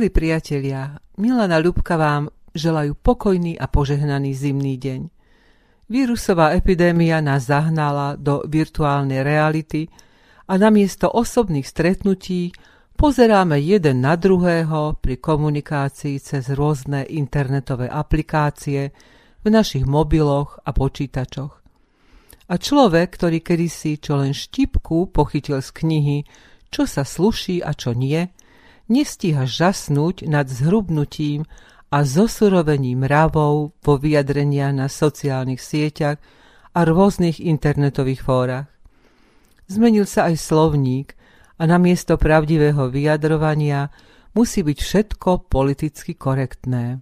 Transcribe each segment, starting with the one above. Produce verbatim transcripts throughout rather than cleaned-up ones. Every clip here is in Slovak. Milí priatelia, Milana Ľubka vám želajú pokojný a požehnaný zimný deň. Vírusová epidémia nás zahnala do virtuálnej reality a namiesto osobných stretnutí pozeráme jeden na druhého pri komunikácii cez rôzne internetové aplikácie v našich mobiloch a počítačoch. A človek, ktorý kedysi čo len štipku pochytil z knihy Čo sa sluší a čo nie, nestíha žasnúť nad zhrubnutím a zosurovením mravov vo vyjadreniach na sociálnych sieťach a rôznych internetových fórach. Zmenil sa aj slovník a namiesto pravdivého vyjadrovania musí byť všetko politicky korektné.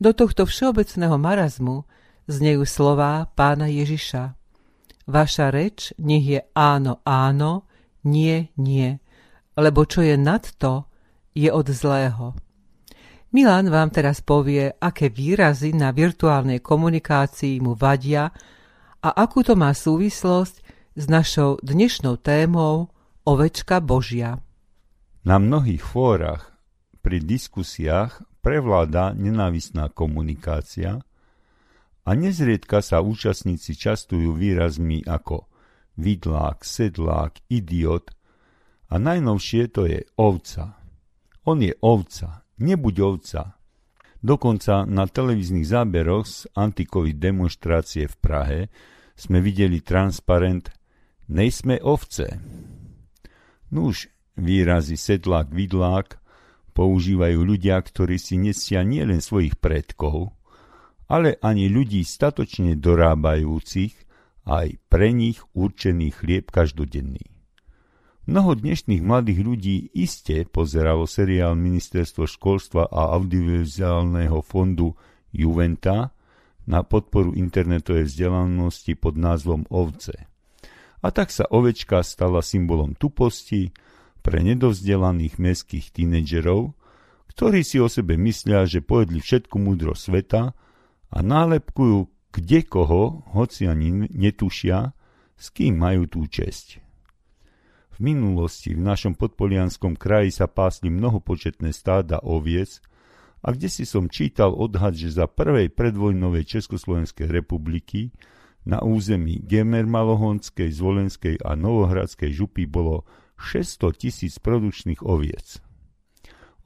Do tohto všeobecného marazmu znejú slová pána Ježiša. Vaša reč nech je áno, áno, nie, nie, lebo čo je nad to, je od zlého. Milan vám teraz povie, aké výrazy na virtuálnej komunikácii mu vadia a akú to má súvislosť s našou dnešnou témou Ovečka Božia. Na mnohých fórach pri diskusiách prevláda nenávistná komunikácia a nezriedka sa účastníci častujú výrazmi ako vidlák, sedlák, idiot a najnovšie to je ovca. On je ovca. Nebuď ovca. Dokonca na televíznych záberoch z anti-covid demonštrácie v Prahe sme videli transparent Nejsme ovce. Nuž, výrazy sedlák, vidlák používajú ľudia, ktorí si nesia nielen svojich predkov, ale ani ľudí statočne dorábajúcich aj pre nich určený chlieb každodenný. Mnoho dnešných mladých ľudí iste pozeralo seriál Ministerstvo školstva a audiovizuálneho fondu Juventa na podporu internetovej vzdelanosti pod názvom Ovce. A tak sa ovečka stala symbolom tuposti pre nedovzdelaných mestských tínedžerov, ktorí si o sebe myslia, že pojedli všetku múdro sveta a nálepkujú kde koho, hoci ani netušia, s kým majú tú česť. V minulosti v našom podpolianskom kraji sa pásli mnohopočetné stáda oviec a kdesi som čítal odhad, že za prvej predvojnovej Československej republiky na území Gemermalohonskej, Zvolenskej a Novohradskej župy bolo šesťsto tisíc produkčných oviec.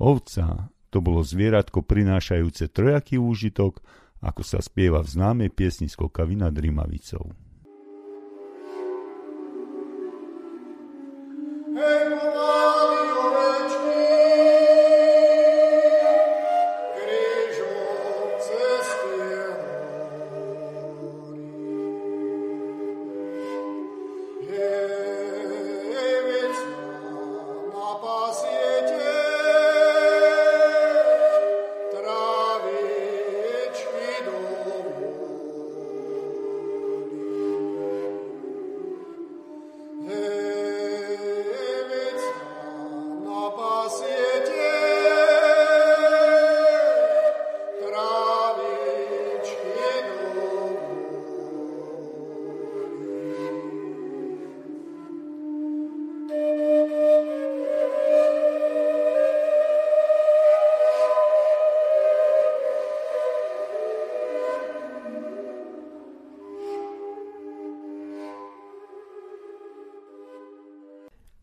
Ovca to bolo zvieratko prinášajúce trojaký úžitok, ako sa spieva v známej piesni Skokavina Drimavicov.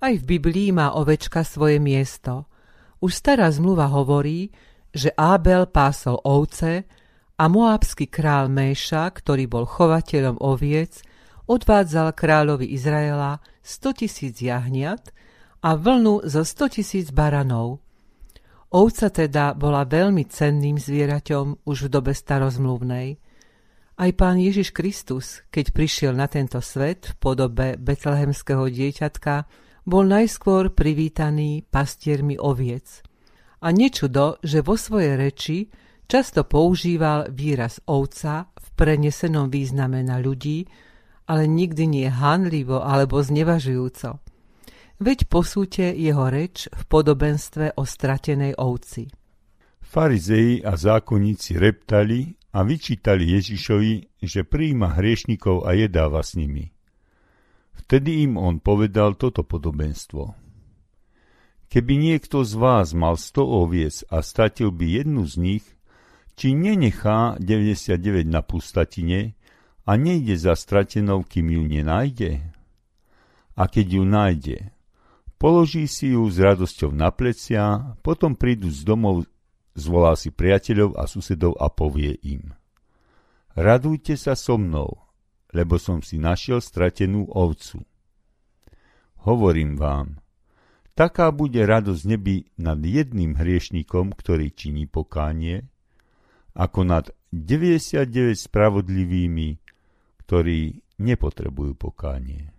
Aj v Biblii má ovečka svoje miesto. Už stará zmluva hovorí, že Ábel pásol ovce a moábsky král Méša, ktorý bol chovateľom oviec, odvádzal kráľovi Izraela stotisíc jahniat a vlnu zo stotisíc baranov. Ovca teda bola veľmi cenným zvieraťom už v dobe starozmluvnej. Aj pán Ježiš Kristus, keď prišiel na tento svet v podobe betlehemského dieťatka, bol najskôr privítaný pastiermi oviec. A nečudo, že vo svojej reči často používal výraz ovca v prenesenom význame na ľudí, ale nikdy nie hanlivo alebo znevažujúco. Veď posúďte jeho reč v podobenstve o stratenej ovci. Farizei a zákonníci reptali a vyčítali Ježišovi, že prijíma hriešnikov a jedáva s nimi. Vtedy im on povedal toto podobenstvo. Keby niekto z vás mal sto oviec a stratil by jednu z nich, či nenechá deväťdesiatdeväť na pustatine a nejde za stratenou, kým ju nenájde? A keď ju nájde, položí si ju s radosťou na plecia, potom prídu z domov, zvolá si priateľov a susedov a povie im: Radujte sa so mnou, lebo som si našiel stratenú ovcu. Hovorím vám, taká bude radosť nebi nad jedným hriešnikom, ktorý činí pokánie, ako nad deväťdesiatdeväť spravodlivými, ktorí nepotrebujú pokánie.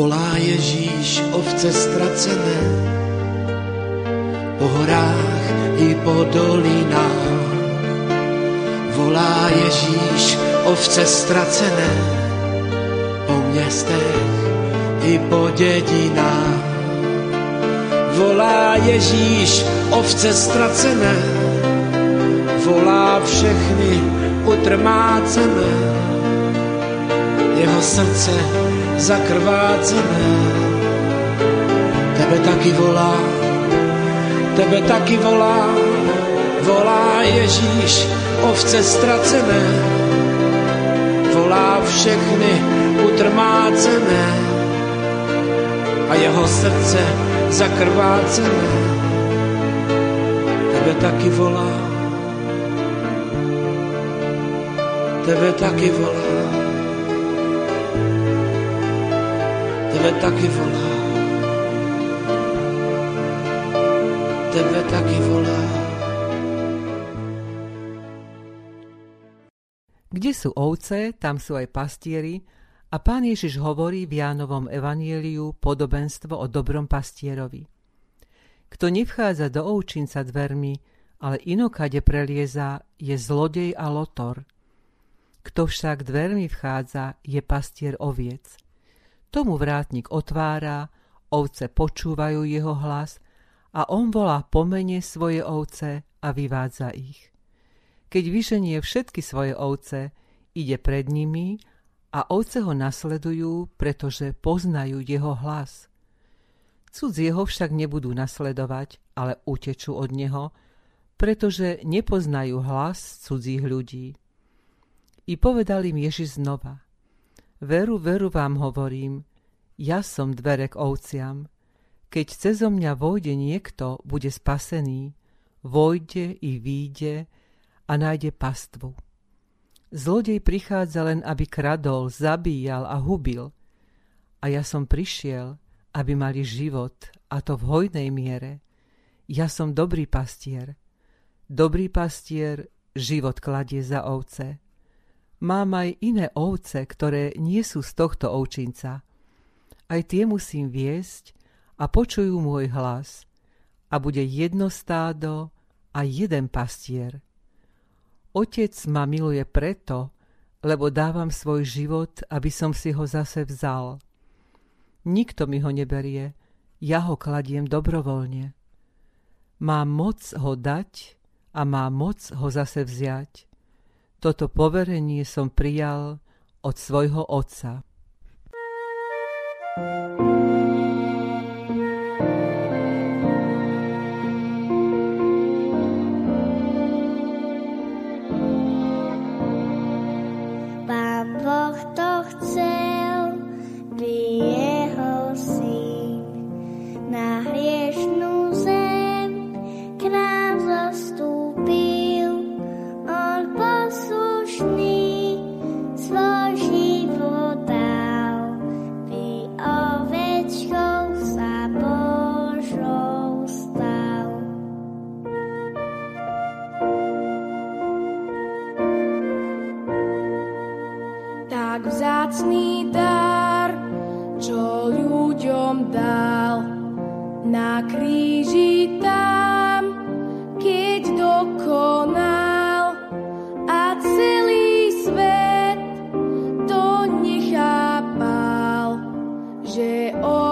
Volá Ježíš ovce ztracené, po horách i po dolinách. Volá Ježíš ovce ztracené, po městech i po dědinách. Volá Ježíš ovce ztracené, volá všechny utrmácené. Jeho srdce zakrvácené tebe taky volá, tebe taky volá. Volá Ježíš ovce ztracené, volá všechny utrmácené a jeho srdce zakrvácené tebe taky volá, tebe taky volá, tebe taky volá, tebe taky volá. Kde sú ovce, tam sú aj pastieri a Pán Ježiš hovorí v Jánovom evanjeliu podobenstvo o dobrom pastierovi. Kto nevchádza do ovčinca dvermi, ale inokade prelieza, je zlodej a lotor. Kto však dvermi vchádza, je pastier oviec. Tomu vrátnik otvára, ovce počúvajú jeho hlas a on volá po mene svoje ovce a vyvádza ich. Keď vyženie všetky svoje ovce, ide pred nimi a ovce ho nasledujú, pretože poznajú jeho hlas. Cudzieho však nebudú nasledovať, ale utečú od neho, pretože nepoznajú hlas cudzích ľudí. I povedal im Ježiš znova: Veru, veru vám hovorím, ja som dvere k ovciam. Keď cezo mňa vojde niekto, bude spasený, vojde i výjde a nájde pastvu. Zlodej prichádza len, aby kradol, zabíjal a hubil. A ja som prišiel, aby mali život, a to v hojnej miere. Ja som dobrý pastier. Dobrý pastier život kladie za ovce. Mám aj iné ovce, ktoré nie sú z tohto ovčinca. Aj tie musím viesť a počujú môj hlas. A bude jedno stádo a jeden pastier. Otec ma miluje preto, lebo dávam svoj život, aby som si ho zase vzal. Nikto mi ho neberie, ja ho kladiem dobrovoľne. Mám moc ho dať a mám moc ho zase vziať. Toto poverenie som prijal od svojho otca. Pán Boh to chcel, by jeho syn na hriešnú zem k nám zostúpil. Vzácný dar, čo ľuďom dal na kríži tam, keď dokonal a celý svet to nechápal, že on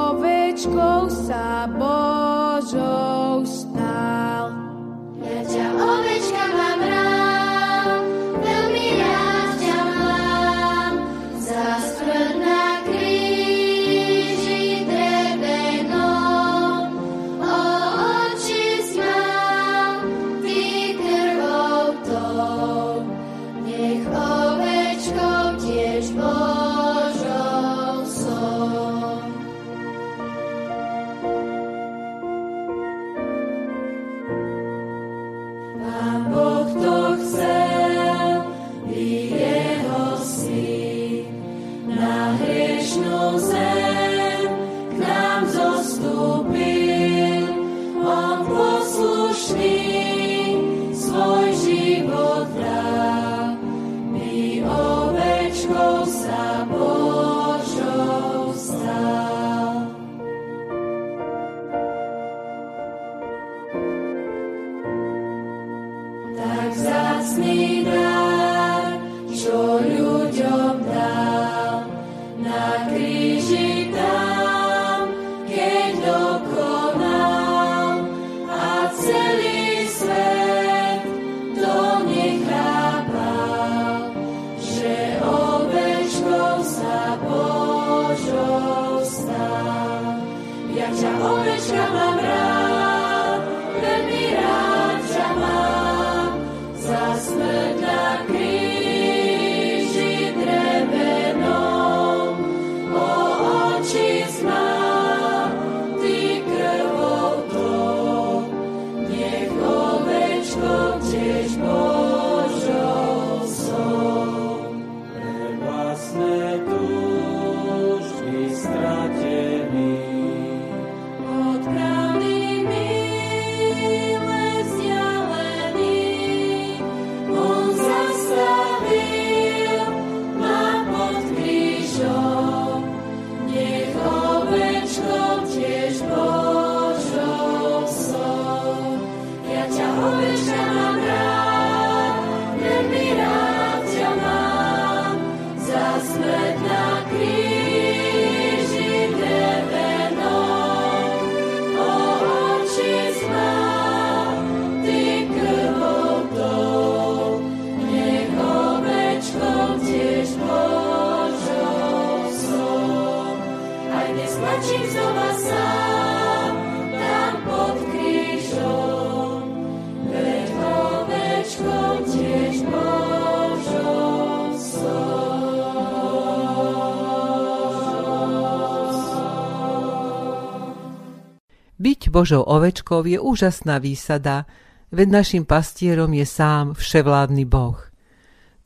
Byť Božou ovečkou je úžasná výsada, veď našim pastierom je sám vševládny Boh.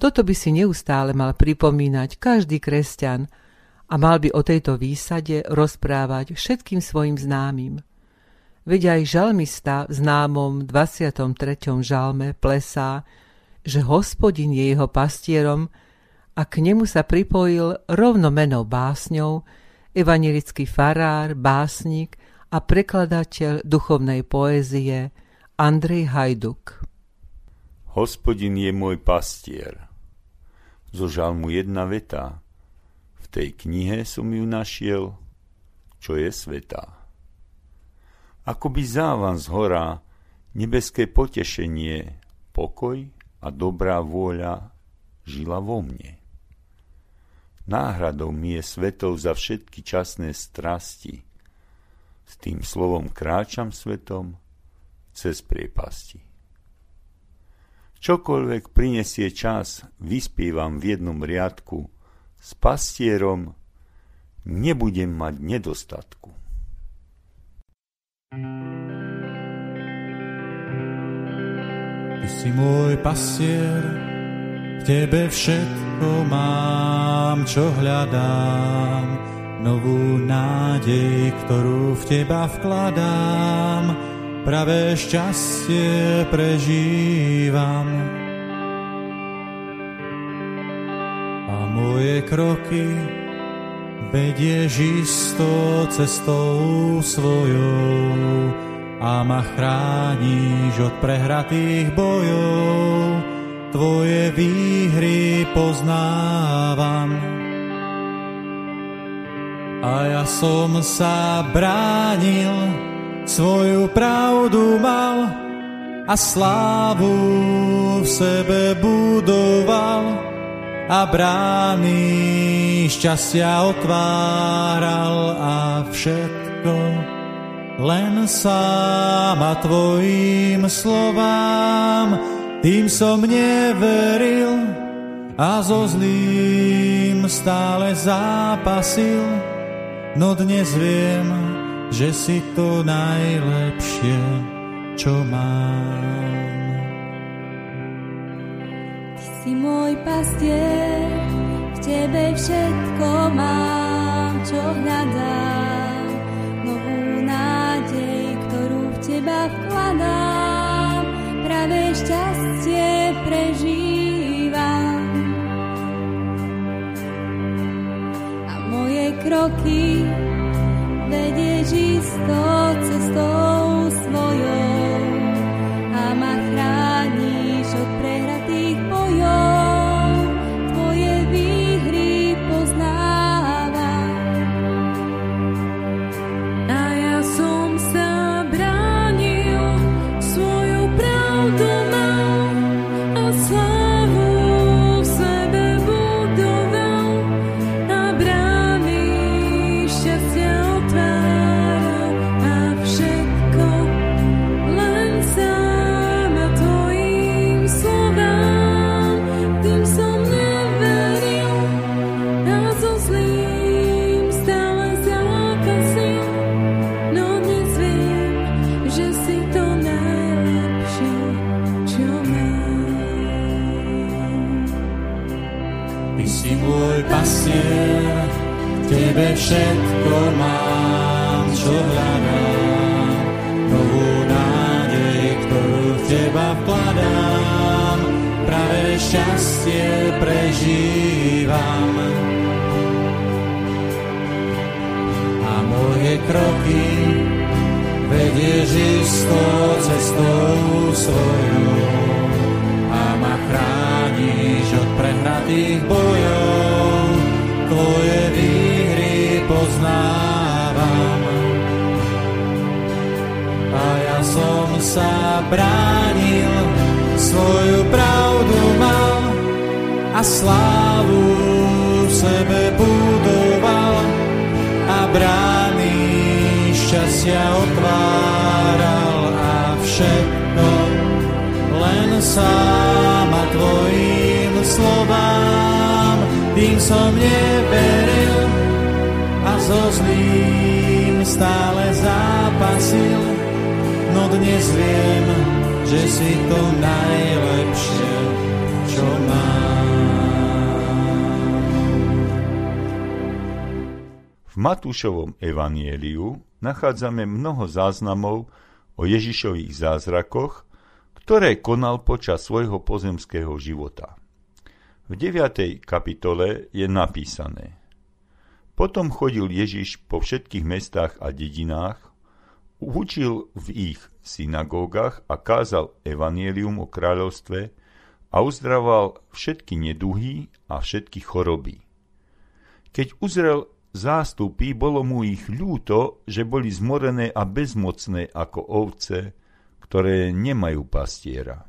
Toto by si neustále mal pripomínať každý kresťan a mal by o tejto výsade rozprávať všetkým svojim známym. Veď aj žalmista v známom dvadsiatom treťom žalme plesá, že Hospodin je jeho pastierom a k nemu sa pripojil rovnomennou básňou evanjelický farár, básnik a prekladateľ duchovnej poézie Andrej Hajduk. Hospodin je môj pastier. Zo žalmu jedna veta. V tej knihe som ju našiel, čo je sveta. Akoby závan z hora, nebeské potešenie, pokoj a dobrá vôľa žila vo mne. Náhradou mi je svetov za všetky časné strasti. S tým slovom kráčam svetom cez priepasti. Čokoľvek prinesie čas, vyspievam v jednom riadku s pastierom, nebudem mať nedostatku. Ty si môj pastier, v tebe všetko mám, čo hľadám. Novú nádej, ktorú v teba vkladám, pravé šťastie prežívam. A moje kroky vedieš istou cestou svojou a ma chrániš od prehratých bojov. Tvoje výhry poznávam. A ja som sa bránil, svoju pravdu mal, a slávu v sebe budoval a brány šťastia otváral a všetko len sám a tvojim slovám. Tým som neveril a so zlým stále zápasil, no dnes viem, že si to najlepšie, čo mám. Si môj pastier, v tebe všetko mám, čo hľadám, novú nádej, ktorú v teba vkladám, pravé šťastie prežívam. A moje kroky vedieš istou cestou svojou a ma chrániš od prehratých bojov, tvoje výhry poznávam. A ja som sa bránil, svoju pravdu mal a slávu v sebe budoval a brány šťastia otváral a všetko len sám. Tebe všetko mám, čo hľadám, novú nádej, ktorú v teba vkladám, pravé šťastie prežívam. A moje kroky vedieš istou cestou svojou a ma chrániš od prehratých bojov. Tvoje výhry poznávam a ja som sa bránil, svoju pravdu mal a slávu v sebe budoval a brány šťastia otváral a všetko len sám a tvojim slovám. Tým som neveril a so zlým stále zápasil, no dnes viem, že si to najlepšie, čo mám. V Matúšovom evanjeliu nachádzame mnoho záznamov o Ježišových zázrakoch, ktoré konal počas svojho pozemského života. V deviatej kapitole je napísané: Potom chodil Ježiš po všetkých mestách a dedinách, učil v ich synagógach a kázal evanjelium o kráľovstve a uzdravoval všetky neduhy a všetky choroby. Keď uzrel zástupy, bolo mu ich ľúto, že boli zmorené a bezmocné ako ovce, ktoré nemajú pastiera.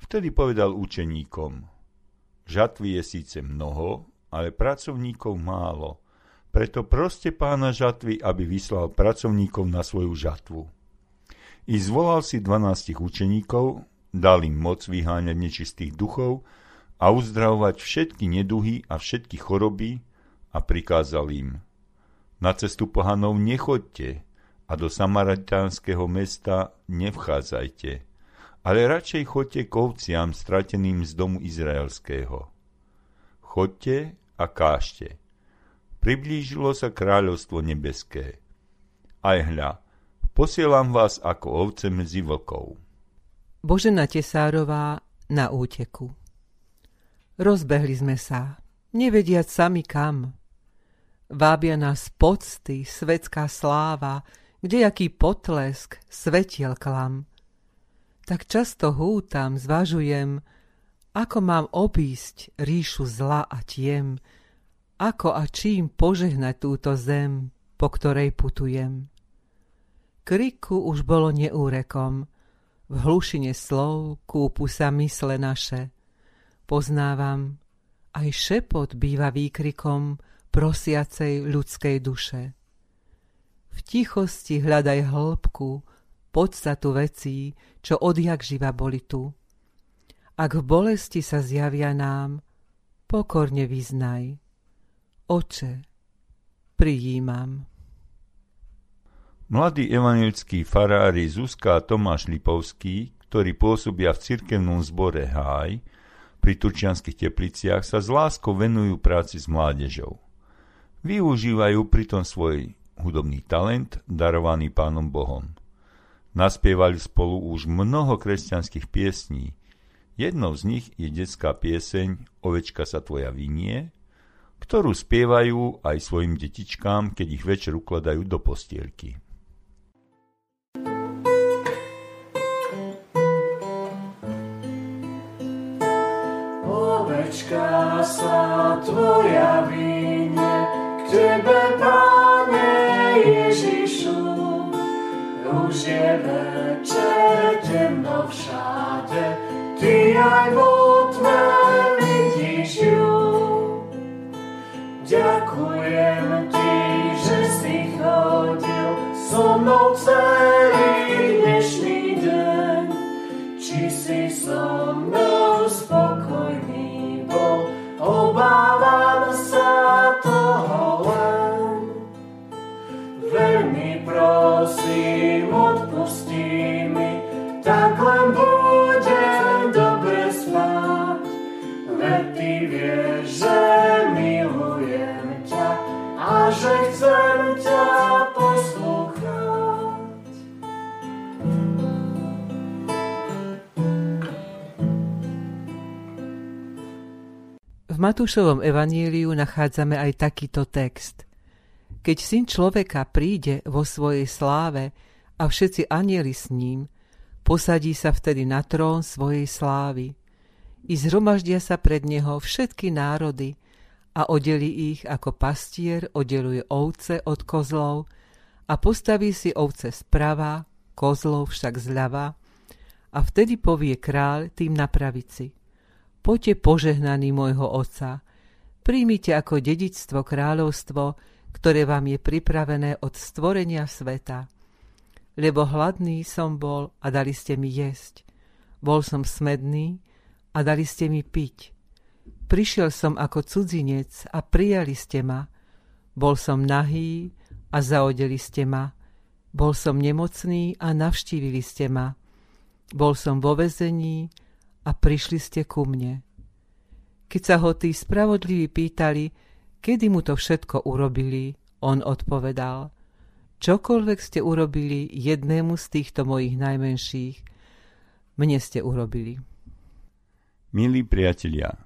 Vtedy povedal učeníkom: Žatvy je síce mnoho, ale pracovníkov málo. Preto proste pána žatvy, aby vyslal pracovníkov na svoju žatvu. I zvolal si dvanástich učeníkov, dal im moc vyháňať nečistých duchov a uzdravovať všetky neduhy a všetky choroby a prikázal im: Na cestu pohanov nechoďte a do samaritánskeho mesta nevchádzajte, ale radšej choďte k ovciam strateným z domu izraelského. Choďte a kážte. Priblížilo sa kráľovstvo nebeské. Aj hľa, posielam vás ako ovce medzi vlkov. Božena Tesárová na úteku. Rozbehli sme sa, nevediac sami kam. Vábia nás pocty, svetská sláva, kdejaký potlesk, svetiel klam. Tak často hútam, zvažujem, ako mám obísť ríšu zla a tiem, ako a čím požehnať túto zem, po ktorej putujem. Kriku už bolo neúrekom, V hlušine slov kúpu sa mysle naše. Poznávam, aj šepot býva výkrikom prosiacej ľudskej duše. V tichosti hľadaj hĺbku, podstatu vecí, čo odjak živa boli tu. Ak v bolesti sa zjavia nám, pokorne vyznaj. Oče, prijímam. Mladí evanjelickí farári Zuzka a Tomáš Lipovský, ktorí pôsobia v cirkevnom zbore Háj pri Turčianskych Tepliciach, sa s láskou venujú práci s mládežou. Využívajú pritom svoj hudobný talent, darovaný Pánom Bohom. Naspievali spolu už mnoho kresťanských piesní. Jednou z nich je detská pieseň Ovečka sa tvoja vinie, ktorú spievajú aj svojim detičkám, keď ich večer ukladajú do postielky. Ovečka sa tvoja vinie, k tebe, Pane Ježišu. Už je večer, temno všade, ty aj vo tme vidíš ju. Ďakujem ti, že si chodil so mnou celý dnešný deň. Či si so mnou spokojný bol, obávam sa toho len. Veľmi prosím, odpustí mi, tak len budem dobre spať. Veď ty vieš, že milujem ťa a že chcem ťa poslúchať. V Matúšovom evaníliu nachádzame aj takýto text. Keď Syn človeka príde vo svojej sláve a všetci anjeli s ním, posadí sa vtedy na trón svojej slávy. I zhromaždia sa pred neho všetky národy a oddelí ich, ako pastier oddeluje ovce od kozlov, a postaví si ovce zprava, kozlov však zľava, a vtedy povie kráľ tým na pravici: Poďte požehnaní môjho Otca, príjmite ako dedičstvo kráľovstvo, ktoré vám je pripravené od stvorenia sveta. Lebo hladný som bol a dali ste mi jesť. Bol som smedný a dali ste mi piť. Prišiel som ako cudzinec a prijali ste ma. Bol som nahý a zaodeli ste ma. Bol som nemocný a navštívili ste ma. Bol som vo väzení a prišli ste ku mne. Keď sa ho tí spravodliví pýtali, kedy mu to všetko urobili, on odpovedal: Čokoľvek ste urobili jednému z týchto mojich najmenších, mne ste urobili. Milí priatelia,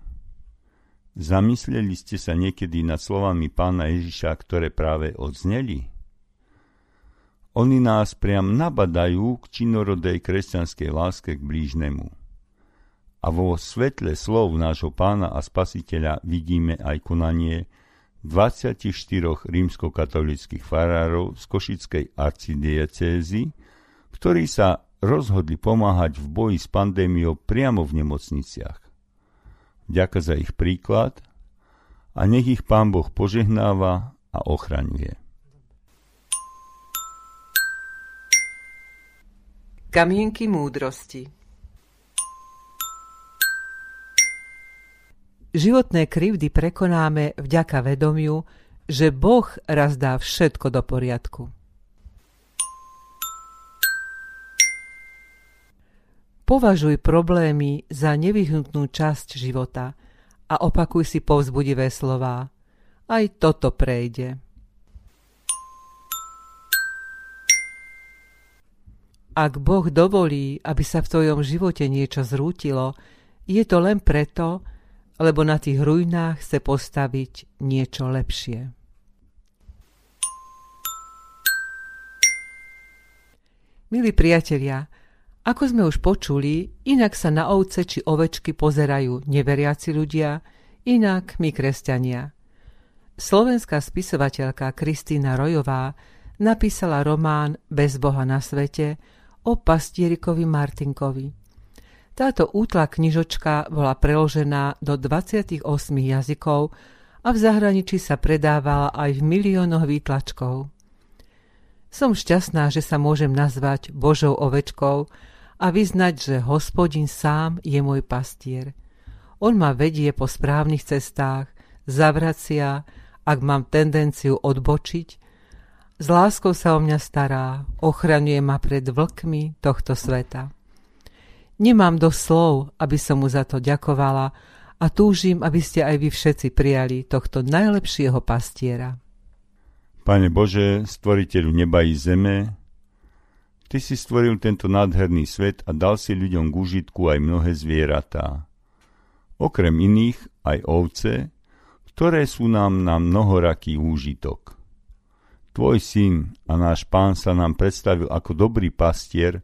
zamysleli ste sa niekedy nad slovami Pána Ježiša, ktoré práve odzneli? Oni nás priam nabadajú k činorodej kresťanskej láske k blížnemu. A vo svetle slov nášho Pána a Spasiteľa vidíme aj konanie dvadsaťštyri rímskokatolíckych farárov z Košickej arcidiecézy, ktorí sa rozhodli pomáhať v boji s pandémiou priamo v nemocniciach. Vďaka za ich príklad a nech ich Pán Boh požehnáva a ochraňuje. Kamienky múdrosti. Životné krivdy prekonáme vďaka vedomiu, že Boh raz dá všetko do poriadku. Považuj problémy za nevyhnutnú časť života a opakuj si povzbudivé slová: Aj toto prejde. Ak Boh dovolí, aby sa v tvojom živote niečo zrútilo, je to len preto, lebo na tých ruinách chce postaviť niečo lepšie. Milí priatelia, ako sme už počuli, inak sa na ovce či ovečky pozerajú neveriaci ľudia, inak my kresťania. Slovenská spisovateľka Kristína Rojová napísala román Bez Boha na svete o pastierikovi Martinkovi. Táto útla knižočka bola preložená do dvadsiatich ôsmich jazykov a v zahraničí sa predávala aj v miliónoch výtlačkov. Som šťastná, že sa môžem nazvať Božou ovečkou a vyznať, že Hospodin sám je môj pastier. On ma vedie po správnych cestách, zavracia, ak mám tendenciu odbočiť. S láskou sa o mňa stará, ochraňuje ma pred vlkmi tohto sveta. Nemám dosť slov, aby som mu za to ďakovala a túžim, aby ste aj vy všetci prijali tohto najlepšieho pastiera. Pane Bože, stvoriteľu neba i zeme, Ty si stvoril tento nádherný svet a dal si ľuďom k úžitku aj mnohé zvieratá. Okrem iných aj ovce, ktoré sú nám na mnohoraký úžitok. Tvoj syn a náš Pán sa nám predstavil ako dobrý pastier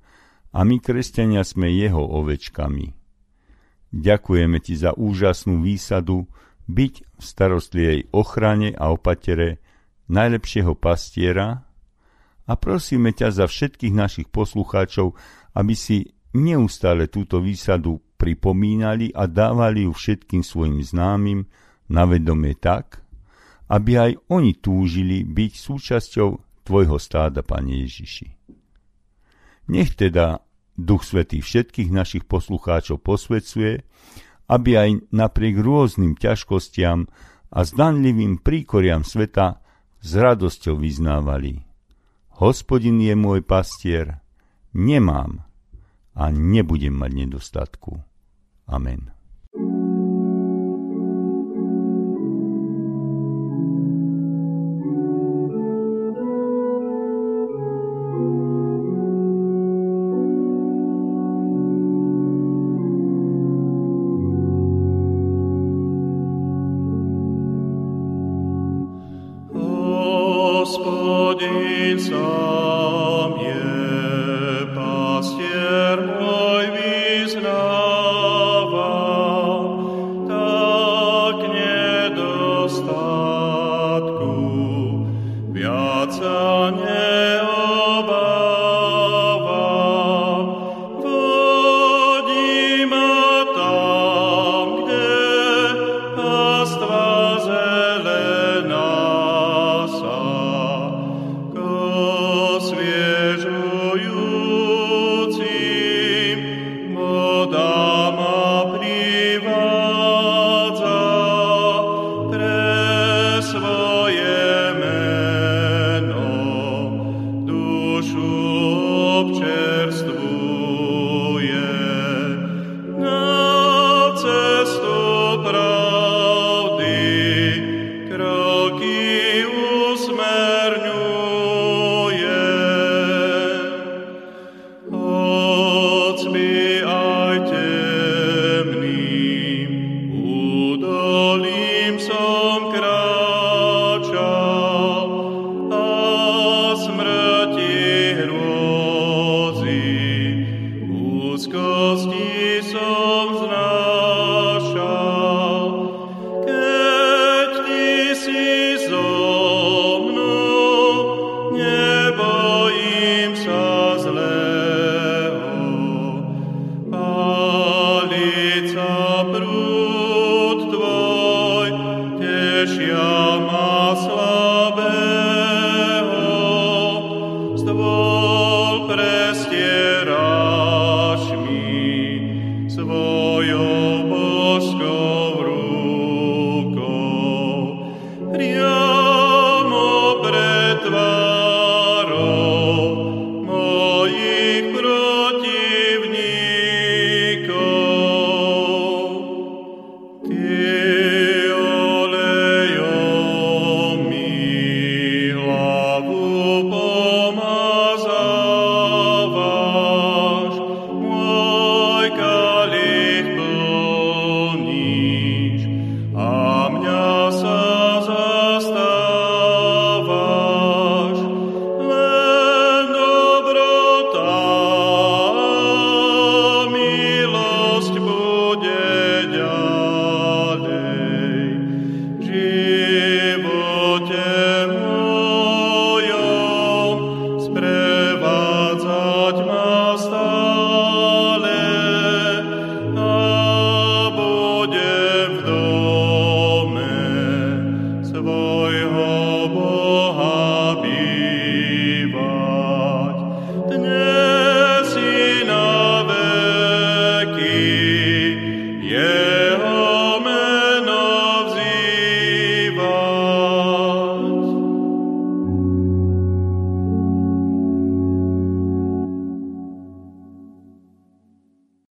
a my, kresťania, sme jeho ovečkami. Ďakujeme Ti za úžasnú výsadu byť v starostlivej ochrane a opatere najlepšieho pastiera a prosíme ťa za všetkých našich poslucháčov, aby si neustále túto výsadu pripomínali a dávali ju všetkým svojim známym na vedomie tak, aby aj oni túžili byť súčasťou Tvojho stáda, Pane Ježiši. Nech teda Duch Svätý všetkých našich poslucháčov posvecuje, aby aj napriek rôznym ťažkostiam a zdanlivým príkoriam sveta s radosťou vyznávali: Hospodin je môj pastier, nemám a nebudem mať nedostatku. Amen. Prevázať ma.